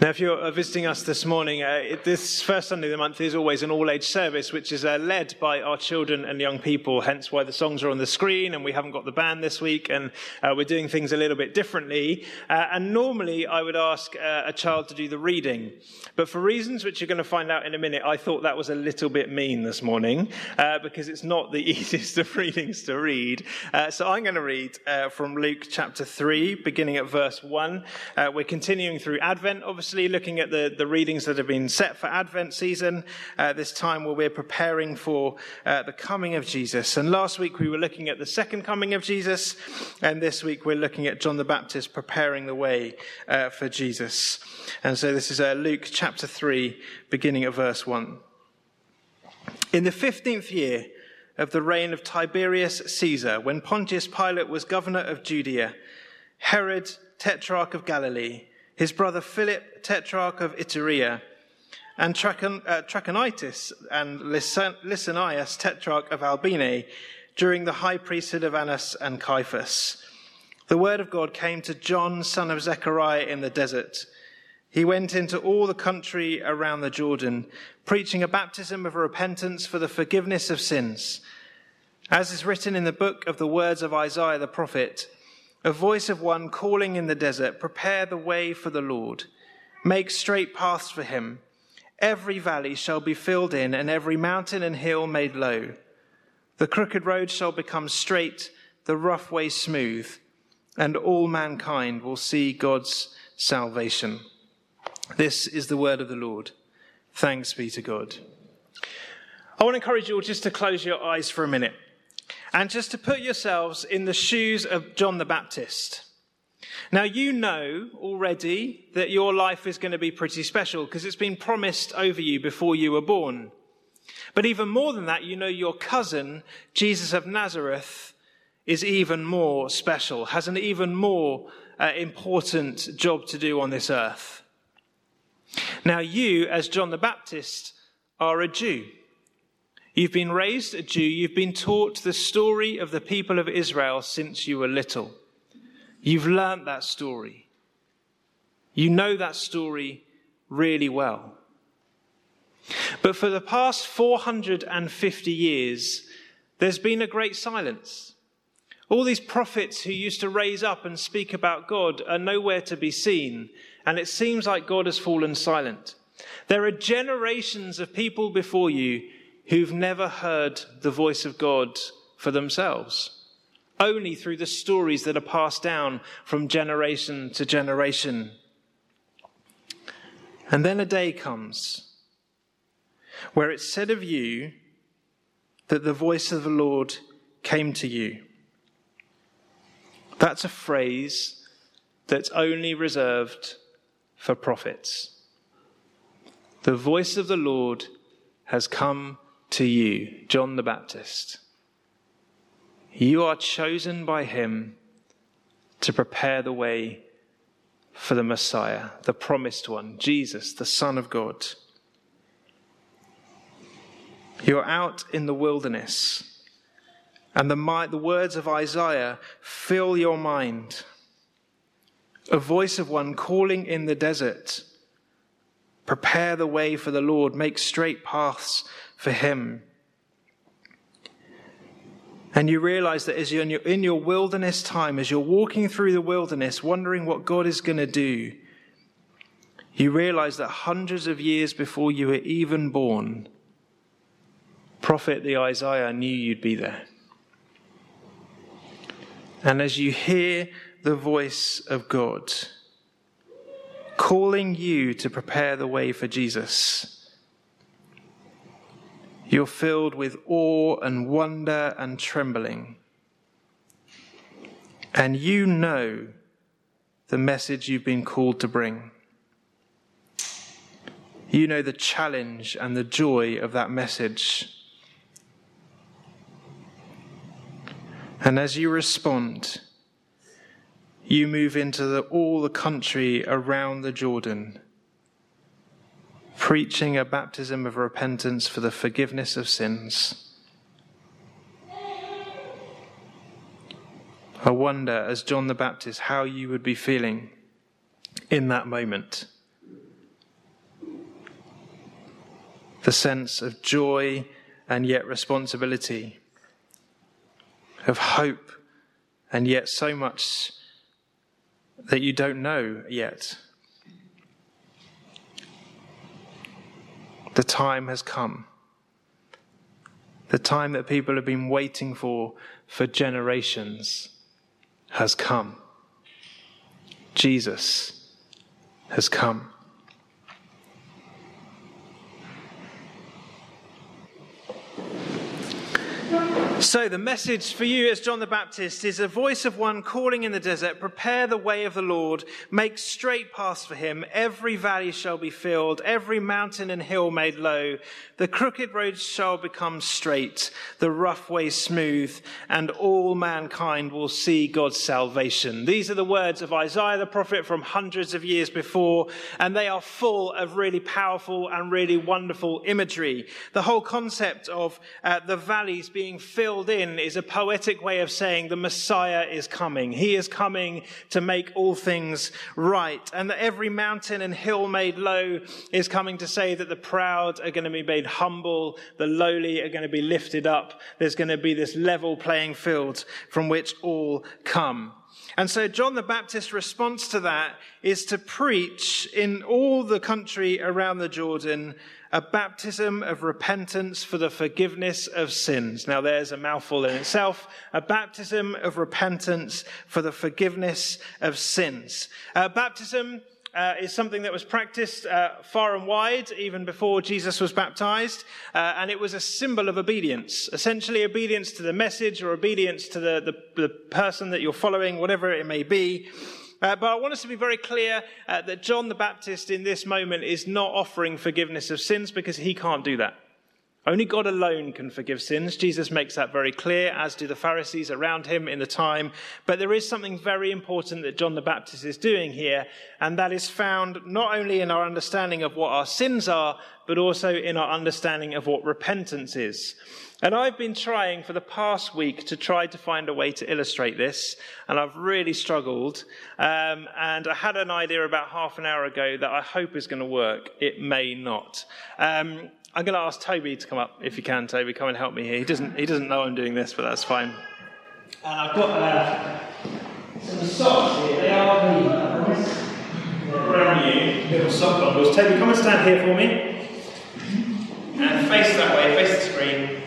Now, if you're visiting us this morning, this first Sunday of the month is always an all-age service, which is led by our children and young people, hence why the songs are on the screen, and we haven't got the band this week, and we're doing things a little bit differently. And normally, I would ask a child to do the reading, but for reasons which you're going to find out in a minute, I thought that was a little bit mean this morning, because it's not the easiest of readings to read. So I'm going to read from Luke chapter 3, beginning at verse 1. We're continuing through Advent, obviously, looking at the readings that have been set for Advent season, this time where we're preparing for the coming of Jesus. And last week we were looking at the second coming of Jesus, and this week we're looking at John the Baptist preparing the way for Jesus. And so this is Luke chapter 3, beginning at verse 1. In the 15th year of the reign of Tiberius Caesar, when Pontius Pilate was governor of Judea, Herod, tetrarch of Galilee, his brother Philip, tetrarch of Iturea, and Trachonitis and Lysanias, tetrarch of Albinae, during the high priesthood of Annas and Caiaphas. The word of God came to John, son of Zechariah, in the desert. He went into all the country around the Jordan, preaching a baptism of repentance for the forgiveness of sins. As is written in the book of the words of Isaiah the prophet, a voice of one calling in the desert, prepare the way for the Lord. Make straight paths for him. Every valley shall be filled in, and every mountain and hill made low. The crooked road shall become straight, the rough way smooth, and all mankind will see God's salvation. This is the word of the Lord. Thanks be to God. I want to encourage you all just to close your eyes for a minute. And just to put yourselves in the shoes of John the Baptist. Now, you know already that your life is going to be pretty special because it's been promised over you before you were born. But even more than that, you know your cousin, Jesus of Nazareth, is even more special, has an even more important job to do on this earth. Now, you, as John the Baptist, are a Jew. You've been raised a Jew. You've been taught the story of the people of Israel since you were little. You've learnt that story. You know that story really well. But for the past 450 years, there's been a great silence. All these prophets who used to raise up and speak about God are nowhere to be seen, and it seems like God has fallen silent. There are generations of people before you who've never heard the voice of God for themselves, only through the stories that are passed down from generation to generation. And then a day comes where it's said of you that the voice of the Lord came to you. That's a phrase that's only reserved for prophets. The voice of the Lord has come to you, John the Baptist. You are chosen by him to prepare the way for the Messiah, the promised one, Jesus, the Son of God. You're out in the wilderness, and the words of Isaiah fill your mind. A voice of one calling in the desert, prepare the way for the Lord, make straight paths for him. And you realize that as you're in your wilderness time, as you're walking through the wilderness, wondering what God is going to do, you realize that hundreds of years before you were even born, prophet the Isaiah knew you'd be there. And as you hear the voice of God, calling you to prepare the way for Jesus, you're filled with awe and wonder and trembling. And you know the message you've been called to bring. You know the challenge and the joy of that message. And as you respond, you move into all the country around the Jordan, preaching a baptism of repentance for the forgiveness of sins. I wonder, as John the Baptist, how you would be feeling in that moment. the sense of joy and yet responsibility, of hope and yet so much that you don't know yet. The time has come. The time that people have been waiting for generations, has come. Jesus has come. So the message for you as John the Baptist is a voice of one calling in the desert, prepare the way of the Lord, make straight paths for him, every valley shall be filled, every mountain and hill made low, the crooked roads shall become straight, the rough way smooth, and all mankind will see God's salvation. These are the words of Isaiah the prophet from hundreds of years before, and they are full of really powerful and really wonderful imagery. The whole concept of the valleys being filled in is a poetic way of saying the Messiah is coming. He is coming to make all things right. And that every mountain and hill made low is coming to say that the proud are going to be made humble, the lowly are going to be lifted up. There's going to be this level playing field from which all come. And so John the Baptist's response to that is to preach in all the country around the Jordan a baptism of repentance for the forgiveness of sins. Now there's a mouthful in itself. A baptism of repentance for the forgiveness of sins. Baptism is something that was practiced far and wide even before Jesus was baptized, and it was a symbol of obedience, essentially obedience to the message or obedience to the person that you're following, whatever it may be. But I want us to be very clear that John the Baptist in this moment is not offering forgiveness of sins because he can't do that. Only God alone can forgive sins. Jesus makes that very clear, as do the Pharisees around him in the time. But there is something very important that John the Baptist is doing here, and that is found not only in our understanding of what our sins are, but also in our understanding of what repentance is. And I've been trying for the past week to try to find a way to illustrate this, and I've really struggled. And I had an idea about half an hour ago that I hope is going to work. It may not. I'm going to ask Toby to come up, if you can. Toby, come and help me here. He doesn't know I'm doing this, but that's fine. And I've got some socks here. They are the brand new little sock goggles. Toby, come and stand here for me, and face that way, face the screen,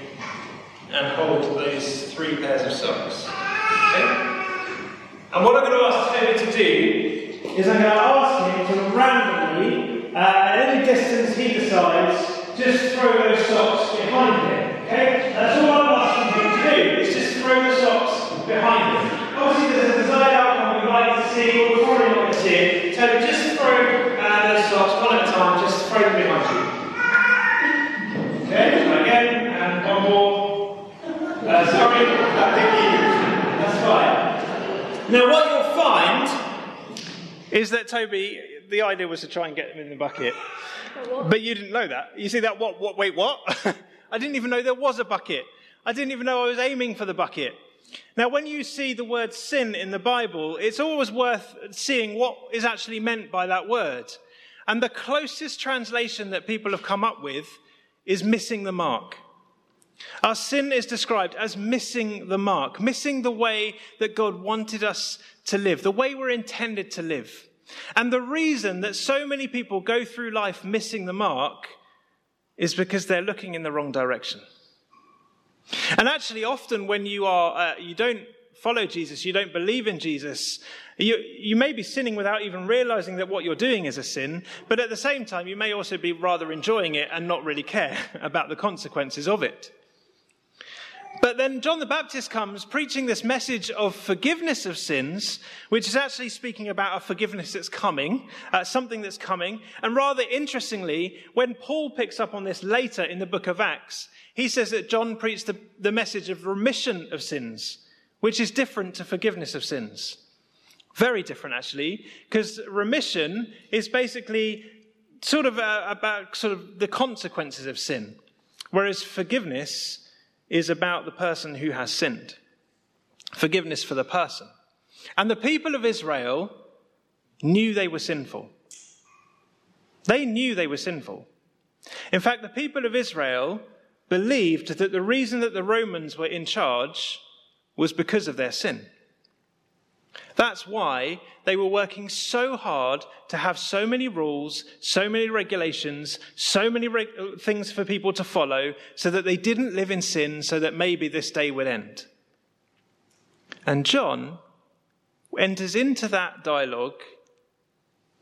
and hold those three pairs of socks. Okay? And what I'm going to ask Toby to do is I'm going to ask him to randomly, at any distance he decides, just throw those socks behind him, okay? That's all I'm asking you to do, is just throw the socks behind him. Obviously there's a desired outcome we'd like to see, but we're probably not going to see it. So just throw those socks one at a time, just throw them behind you. Okay, so again, and one more. Sorry, I think you. That's fine. Now what you'll find is that Toby, the idea was to try and get him in the bucket. But you didn't know that. You see that? What? Wait, what? I didn't even know there was a bucket. I didn't even know I was aiming for the bucket. Now, when you see the word sin in the Bible, it's always worth seeing what is actually meant by that word. And the closest translation that people have come up with is missing the mark. Our sin is described as missing the mark, missing the way that God wanted us to live, the way we're intended to live. And the reason that so many people go through life missing the mark is because they're looking in the wrong direction. And actually, often when you don't follow Jesus, you don't believe in Jesus, you may be sinning without even realizing that what you're doing is a sin, but at the same time, you may also be rather enjoying it and not really care about the consequences of it. But then John the Baptist comes preaching this message of forgiveness of sins, which is actually speaking about a forgiveness that's coming, something that's coming. And rather interestingly, when Paul picks up on this later in the book of Acts, he says that John preached the message of remission of sins, which is different to forgiveness of sins. Very different, actually, because remission is basically sort of about sort of the consequences of sin, whereas forgiveness is about the person who has sinned. Forgiveness for the person. And the people of Israel knew they were sinful. They knew they were sinful. In fact, the people of Israel believed that the reason that the Romans were in charge was because of their sin. That's why they were working so hard to have so many rules, so many regulations, so many things for people to follow, so that they didn't live in sin, so that maybe this day would end. And John enters into that dialogue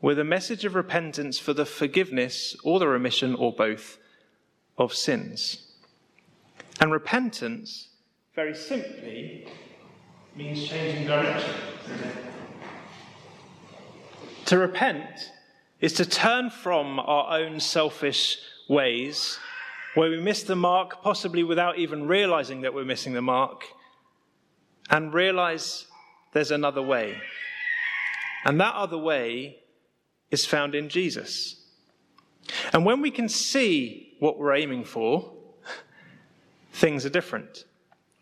with a message of repentance for the forgiveness or the remission or both of sins. And repentance, very simply, means changing direction. To repent is to turn from our own selfish ways, where we miss the mark, possibly without even realizing that we're missing the mark, and realize there's another way. And that other way is found in Jesus. And when we can see what we're aiming for, things are different.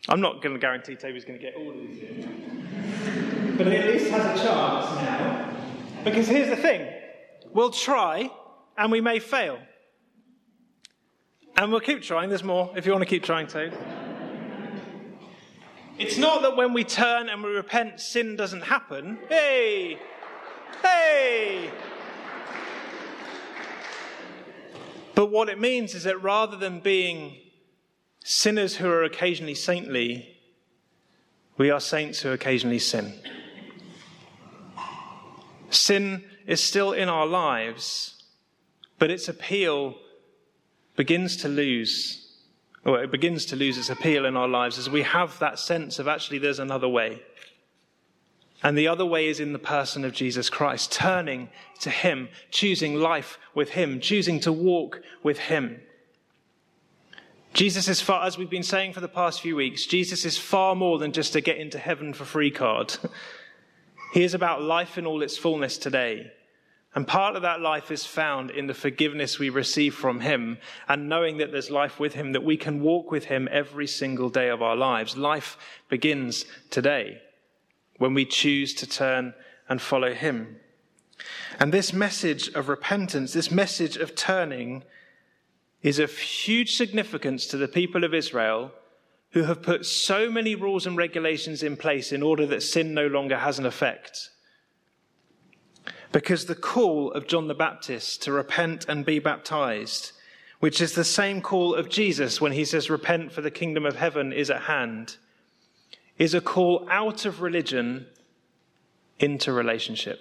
I'm not going to guarantee Toby's going to get all of these in, but he at least has a chance now. Because here's the thing, we'll try and we may fail. And we'll keep trying, there's more if you want to keep trying, Toby. It's not that when we turn and we repent, sin doesn't happen. Hey! Hey! But what it means is that rather than being sinners who are occasionally saintly, we are saints who occasionally sin. Sin is still in our lives, but its appeal begins to lose its appeal in our lives as we have that sense of actually there's another way. And the other way is in the person of Jesus Christ, turning to him, choosing life with him, choosing to walk with him. Jesus is far, as we've been saying for the past few weeks, Jesus is far more than just a get into heaven for free card. He is about life in all its fullness today. And part of that life is found in the forgiveness we receive from him and knowing that there's life with him, that we can walk with him every single day of our lives. Life begins today when we choose to turn and follow him. And this message of repentance, this message of turning, is of huge significance to the people of Israel, who have put so many rules and regulations in place in order that sin no longer has an effect. Because the call of John the Baptist to repent and be baptized, which is the same call of Jesus when he says, "Repent, for the kingdom of heaven is at hand," is a call out of religion into relationship.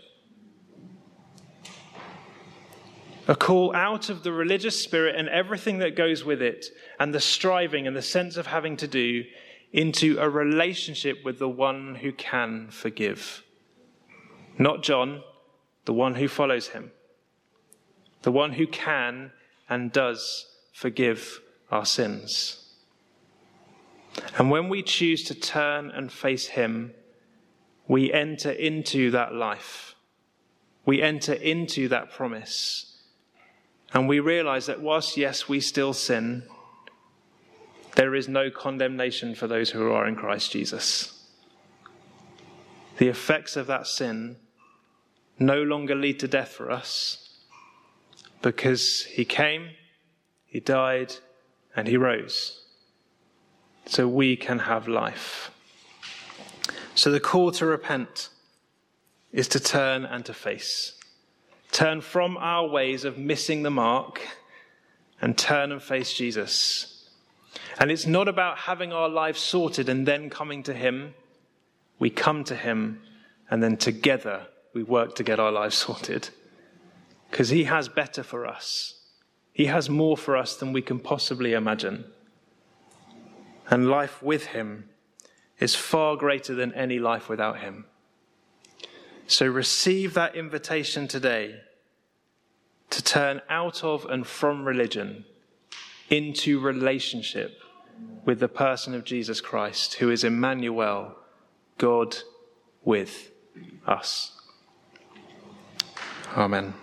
A call out of the religious spirit and everything that goes with it, and the striving and the sense of having to do, into a relationship with the one who can forgive. Not John, the one who follows him. The one who can and does forgive our sins. And when we choose to turn and face him, we enter into that life. We enter into that promise. And we realize that whilst, yes, we still sin, there is no condemnation for those who are in Christ Jesus. The effects of that sin no longer lead to death for us, because he came, he died, and he rose. So we can have life. So the call to repent is to turn and to face. Turn from our ways of missing the mark and turn and face Jesus. And it's not about having our lives sorted and then coming to him. We come to him and then together we work to get our lives sorted. Because he has better for us. He has more for us than we can possibly imagine. And life with him is far greater than any life without him. So receive that invitation today to turn out of and from religion into relationship with the person of Jesus Christ, who is Emmanuel, God with us. Amen.